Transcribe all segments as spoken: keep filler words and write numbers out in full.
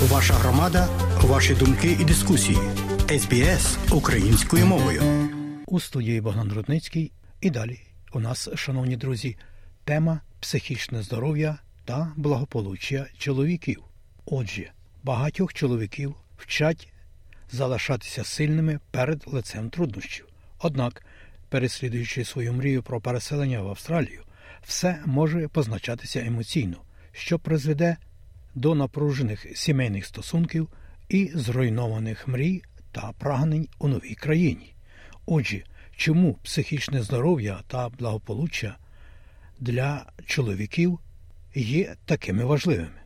Ваша громада, ваші думки і дискусії. ес бі ес українською мовою. У студії Богдан Рудницький. І далі у нас, шановні друзі, тема психічне здоров'я та благополуччя чоловіків. Отже, багатьох чоловіків вчать залишатися сильними перед лицем труднощів. Однак, переслідуючи свою мрію про переселення в Австралію, все може позначатися емоційно, що призведе до напружених сімейних стосунків і зруйнованих мрій та прагнень у новій країні. Отже, чому психічне здоров'я та благополуччя для чоловіків є такими важливими?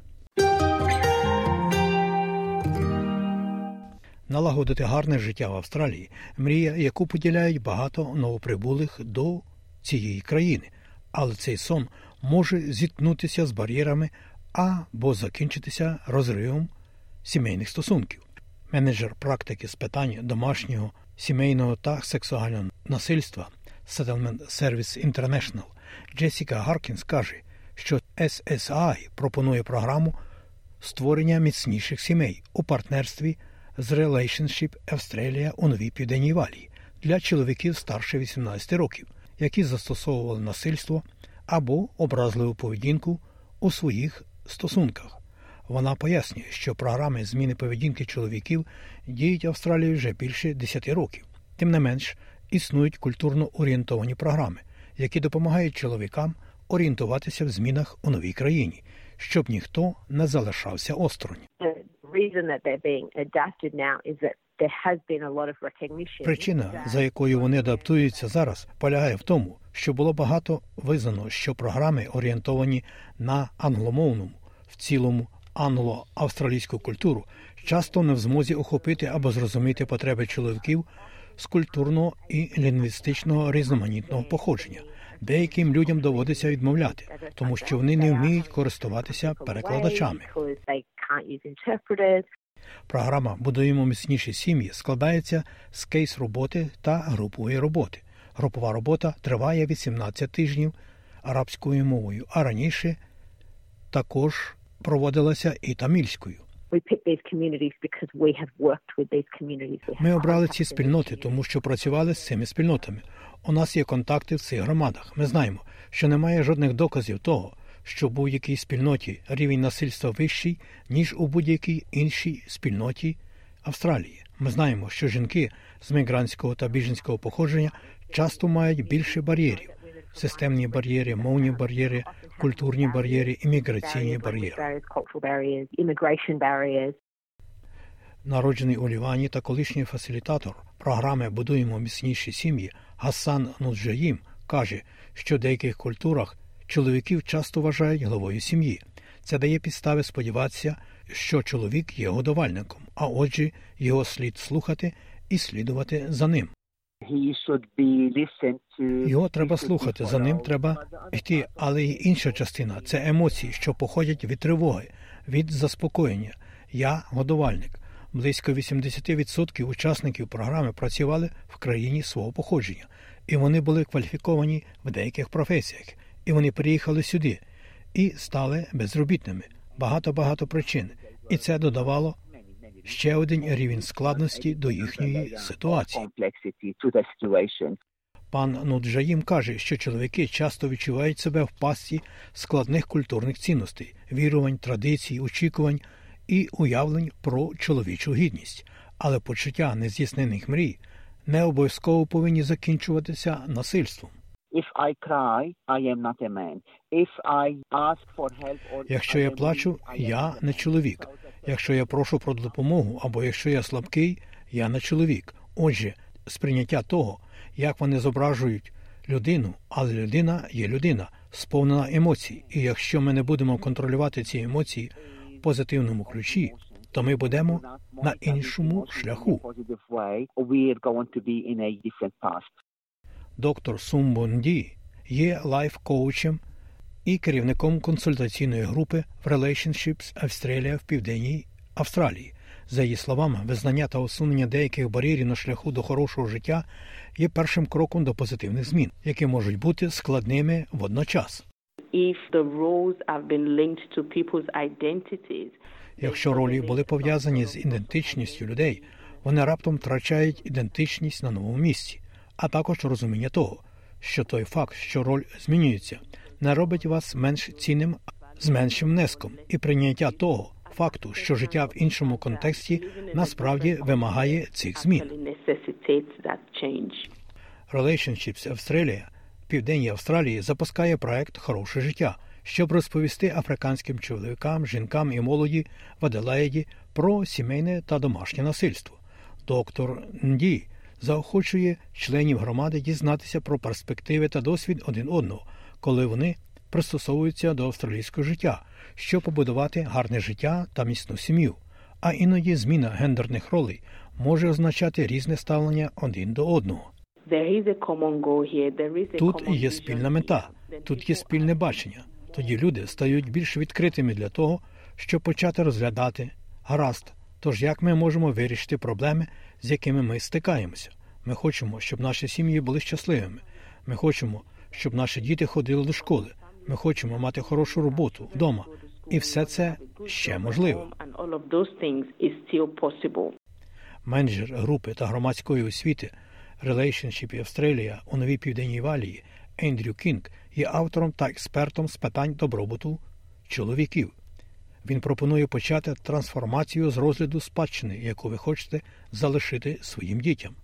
Налагодити гарне життя в Австралії – мрія, яку поділяють багато новоприбулих до цієї країни. Але цей сон може зіткнутися з бар'єрами або закінчитися розривом сімейних стосунків. Менеджер практики з питань домашнього, сімейного та сексуального насильства Settlement Service International Джессіка Гаркінс каже, що ес ес ай пропонує програму створення міцніших сімей у партнерстві з Relationship Australia у Новій Південній Валії для чоловіків старше вісімнадцяти років, які застосовували насильство або образливу поведінку у своїх стосунках. Вона пояснює, що програми зміни поведінки чоловіків діють в Австралії вже більше десяти років. Тим не менш, існують культурно орієнтовані програми, які допомагають чоловікам орієнтуватися в змінах у новій країні, щоб ніхто не залишався осторонь. Причина, за якою вони адаптуються зараз, полягає в тому, що було багато визнано, що програми орієнтовані на англомовному, в цілому англо-австралійську культуру, часто не в змозі охопити або зрозуміти потреби чоловіків з культурного і лінгвістичного різноманітного походження. Деяким людям доводиться відмовляти, тому що вони не вміють користуватися перекладачами. Програма «Будуємо міцніші сім'ї» складається з кейс-роботи та групової роботи. Групова робота триває вісімнадцять тижнів арабською мовою, а раніше також проводилася і тамільською. Ми обрали ці спільноти, тому що працювали з цими спільнотами. У нас є контакти в цих громадах. Ми знаємо, що немає жодних доказів того, що в будь-якій спільноті рівень насильства вищий, ніж у будь-якій іншій спільноті Австралії. Ми знаємо, що жінки з мігрантського та біженського походження часто мають більше бар'єрів. Системні бар'єри, мовні бар'єри, культурні бар'єри, імміграційні бар'єри. Народжений у Лівані та колишній фасилітатор програми «Будуємо міцніші сім'ї» Гасан Нуджаїм каже, що в деяких культурах чоловіків часто вважають главою сім'ї. Це дає підстави сподіватися, що чоловік є годувальником, а отже, його слід слухати і слідувати за ним. Його треба слухати, за ним треба йти, але й інша частина – це емоції, що походять від тривоги, від заспокоєння. Я – годувальник. Близько вісімдесят відсотків учасників програми працювали в країні свого походження, і вони були кваліфіковані в деяких професіях, і вони приїхали сюди, і стали безробітними. Багато-багато причин, і це додавало ще один рівень складності до їхньої ситуації. Пан Нуджаїм каже, що чоловіки часто відчувають себе в пастці складних культурних цінностей, вірувань, традицій, очікувань і уявлень про чоловічу гідність. Але почуття нездійснених мрій не обов'язково повинні закінчуватися насильством. Якщо я плачу, я не чоловік. Якщо я прошу про допомогу, або якщо я слабкий, я не чоловік. Отже, сприйняття того, як вони зображують людину, але людина є людина, сповнена емоцій. І якщо ми не будемо контролювати ці емоції в позитивному ключі, то ми будемо на іншому шляху. Доктор Сумбон Ді є лайф-коучем і керівником консультаційної групи в Relationships Australia в Південній Австралії. За її словами, визнання та усунення деяких бар'єрів на шляху до хорошого життя є першим кроком до позитивних змін, які можуть бути складними водночас. If the roles have been linked to people's identities, якщо ролі були пов'язані з ідентичністю людей, вони раптом втрачають ідентичність на новому місці, а також розуміння того, що той факт, що роль змінюється, не робить вас менш цінним, з меншим внеском, і прийняття того факту, що життя в іншому контексті насправді вимагає цих змін. Relationships Australia в Південній Австралії запускає проект «Хороше життя», щоб розповісти африканським чоловікам, жінкам і молоді в Аделаїді про сімейне та домашнє насильство. Доктор Нді заохочує членів громади дізнатися про перспективи та досвід один одного, коли вони пристосовуються до австралійського життя, щоб побудувати гарне життя та міцну сім'ю. А іноді зміна гендерних ролей може означати різне ставлення один до одного. Тут є спільна мета, тут є спільне бачення. Тоді люди стають більш відкритими для того, щоб почати розглядати «гаразд, тож як ми можемо вирішити проблеми, з якими ми стикаємося? Ми хочемо, щоб наші сім'ї були щасливими. Ми хочемо, щоб наші діти ходили до школи. Ми хочемо мати хорошу роботу вдома. І все це ще можливо». Менеджер групи та громадської освіти Relationship Australia у Новій Південній Австралії Ендрю Кінґ є автором та експертом з питань добробуту чоловіків. Він пропонує почати трансформацію з розгляду спадщини, яку ви хочете залишити своїм дітям.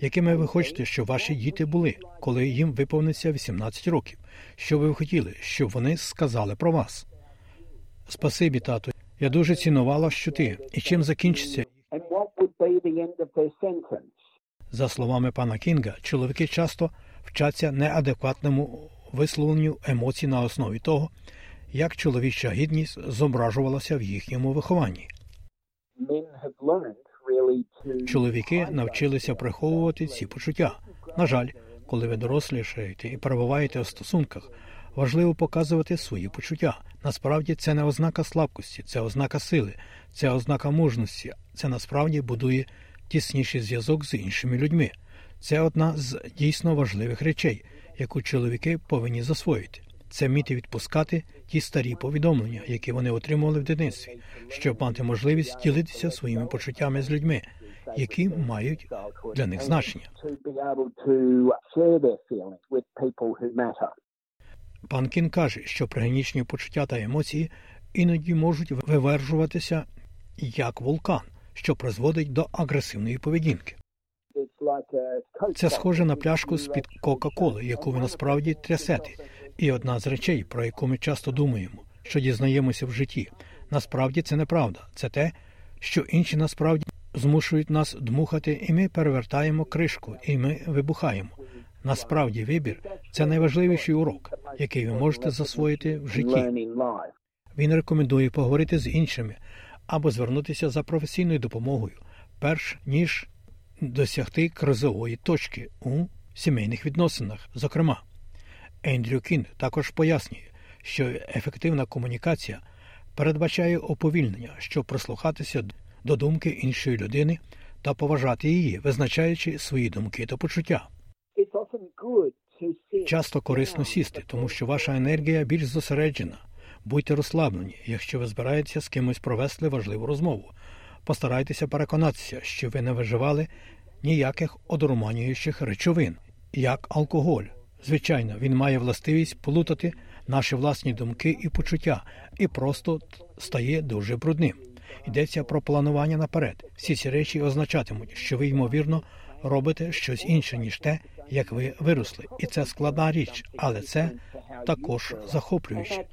Якими ви хочете, щоб ваші діти були, коли їм виповниться вісімнадцять років? Що ви хотіли, щоб вони сказали про вас? Спасибі, тату. Я дуже цінувала, що ти. І чим закінчиться? За словами пана Кінга, чоловіки часто вчаться неадекватному висловленню емоцій на основі того, як чоловіча гідність зображувалася в їхньому вихованні. Чоловіки навчилися приховувати ці почуття. На жаль, коли ви дорослішаєте і перебуваєте у стосунках, важливо показувати свої почуття. Насправді це не ознака слабкості, це ознака сили, це ознака мужності. Це насправді будує тісніший зв'язок з іншими людьми. Це одна з дійсно важливих речей, яку чоловіки повинні засвоїти. Це вміти відпускати ті старі повідомлення, які вони отримували в дитинстві, щоб мати можливість ділитися своїми почуттями з людьми, які мають для них значення. Пан Кін каже, що пригенічні почуття та емоції іноді можуть вивержуватися як вулкан, що призводить до агресивної поведінки. Це схоже на пляшку з-під Кока-Коли, яку ви насправді трясете. І одна з речей, про яку ми часто думаємо, що дізнаємося в житті. Насправді це неправда. Це те, що інші насправді змушують нас дмухати, і ми перевертаємо кришку, і ми вибухаємо. Насправді, вибір – це найважливіший урок, який ви можете засвоїти в житті. Він рекомендує поговорити з іншими або звернутися за професійною допомогою, перш ніж досягти кризової точки у сімейних відносинах, зокрема. Ендрю Кінг також пояснює, що ефективна комунікація передбачає уповільнення, щоб прислухатися до думки іншої людини та поважати її, визначаючи свої думки та почуття. Часто корисно сісти, тому що ваша енергія більш зосереджена. Будьте розслаблені, якщо ви збираєтеся з кимось провести важливу розмову. Постарайтеся переконатися, що ви не вживали ніяких одурманюючих речовин, як алкоголь. Звичайно, він має властивість плутати наші власні думки і почуття, і просто стає дуже брудним. Йдеться про планування наперед. Всі ці речі означатимуть, що ви, ймовірно, робите щось інше, ніж те, як ви виросли. І це складна річ, але це також захоплююче.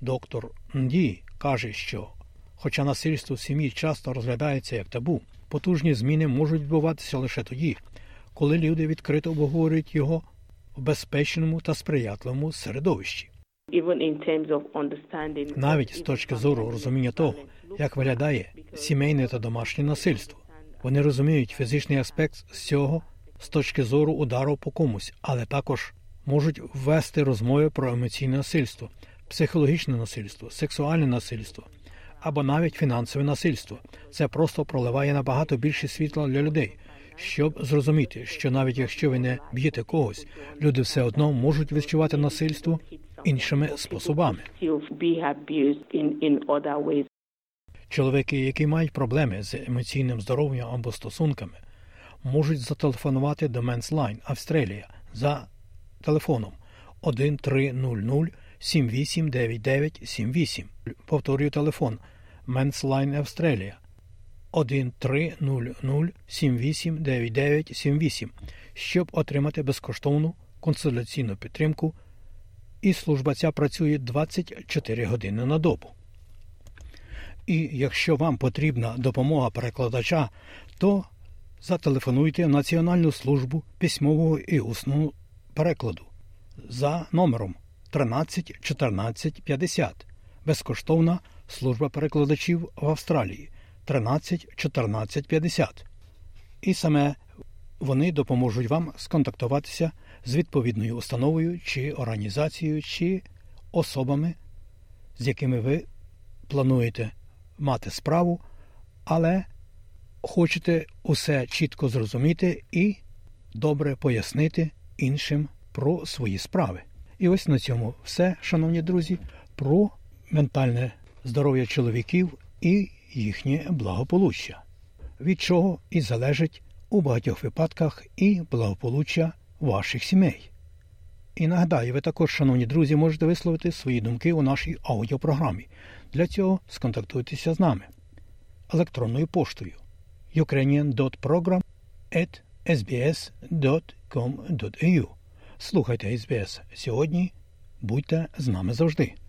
Доктор Нді каже, що, хоча насильство в сім'ї часто розглядається як табу, потужні зміни можуть відбуватися лише тоді, коли люди відкрито обговорюють його в безпечному та сприятливому середовищі. Навіть з точки зору розуміння того, як виглядає сімейне та домашнє насильство. Вони розуміють фізичний аспект з цього з точки зору удару по комусь, але також можуть ввести розмови про емоційне насильство, психологічне насильство, сексуальне насильство або навіть фінансове насильство. Це просто проливає набагато більше світла для людей, щоб зрозуміти, що навіть якщо ви не б'єте когось, люди все одно можуть відчувати насильство іншими способами. Чоловіки, які мають проблеми з емоційним здоров'ям або стосунками, можуть зателефонувати до Менслайн Австралія за телефоном один три нуль нуль сім вісім дев'ять дев'ять сім вісім. Повторюю телефон Менслайн Австралія один три нуль нуль сім вісім дев'ять дев'ять сім вісім, щоб отримати безкоштовну консультаційну підтримку, і служба ця працює двадцять чотири години на добу. І якщо вам потрібна допомога перекладача, то зателефонуйте в Національну службу письмового і усного перекладу за номером тринадцять чотирнадцять п'ятдесят. Безкоштовна служба перекладачів в Австралії тринадцять чотирнадцять п'ятдесят. І саме вони допоможуть вам сконтактуватися з відповідною установою чи організацією, чи особами, з якими ви плануєте мати справу, але хочете усе чітко зрозуміти і добре пояснити іншим про свої справи. І ось на цьому все, шановні друзі, про ментальне здоров'я чоловіків і їхнє благополуччя, від чого і залежить у багатьох випадках і благополуччя ваших сімей. І нагадаю, ви також, шановні друзі, можете висловити свої думки у нашій аудіопрограмі. Для цього сконтактуйтеся з нами електронною поштою ukrainian dot program at s b s dot com dot e u. Слухайте ес бі ес сьогодні, будьте з нами завжди.